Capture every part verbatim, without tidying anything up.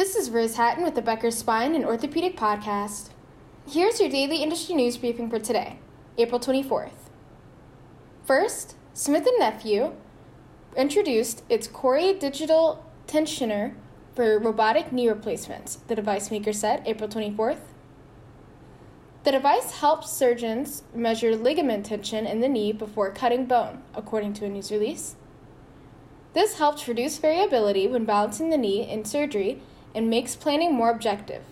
This is Riz Hatton with the Becker Spine and Orthopedic Podcast. Here's your daily industry news briefing for today, April twenty-fourth. First, Smith and Nephew introduced its Cori Digital Tensioner for robotic knee replacements, the device maker said April twenty-fourth. The device helps surgeons measure ligament tension in the knee before cutting bone, according to a news release. This helps reduce variability when balancing the knee in surgery and makes planning more objective.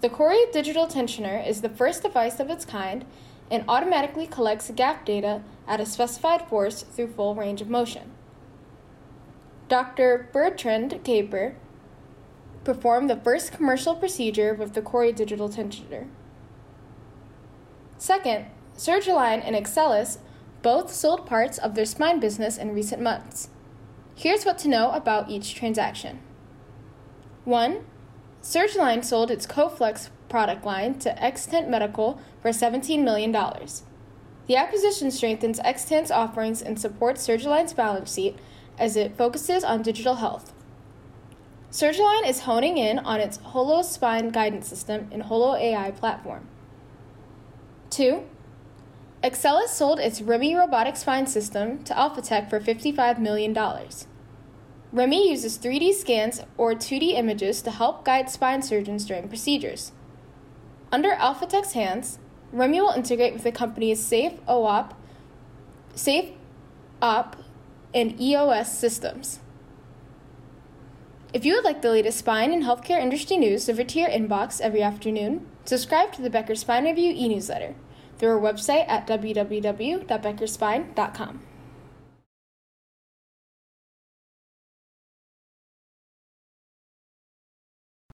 The Cori Digital Tensioner is the first device of its kind and automatically collects gap data at a specified force through full range of motion. Doctor Bertrand Gaper performed the first commercial procedure with the Cori Digital Tensioner. Second, Surgalign and Accelus both sold parts of their spine business in recent months. Here's what to know about each transaction. one. Surgalign sold its CoFlex product line to Xtant Medical for seventeen million dollars. The acquisition strengthens Xtant's offerings and supports Surgalign's balance sheet as it focuses on digital health. Surgalign is honing in on its Holo Spine guidance system and Holo A I platform. two. Accelus sold its REMI robotic spine system to Alphatec for fifty-five million dollars. REMI uses three D scans or two D images to help guide spine surgeons during procedures. Under Alphatec's hands, REMI will integrate with the company's SafeOp, SafeOp, and E O S systems. If you would like the latest spine and healthcare industry news delivered to your inbox every afternoon, subscribe to the Becker Spine Review e-newsletter through our website at w w w dot becker spine dot com.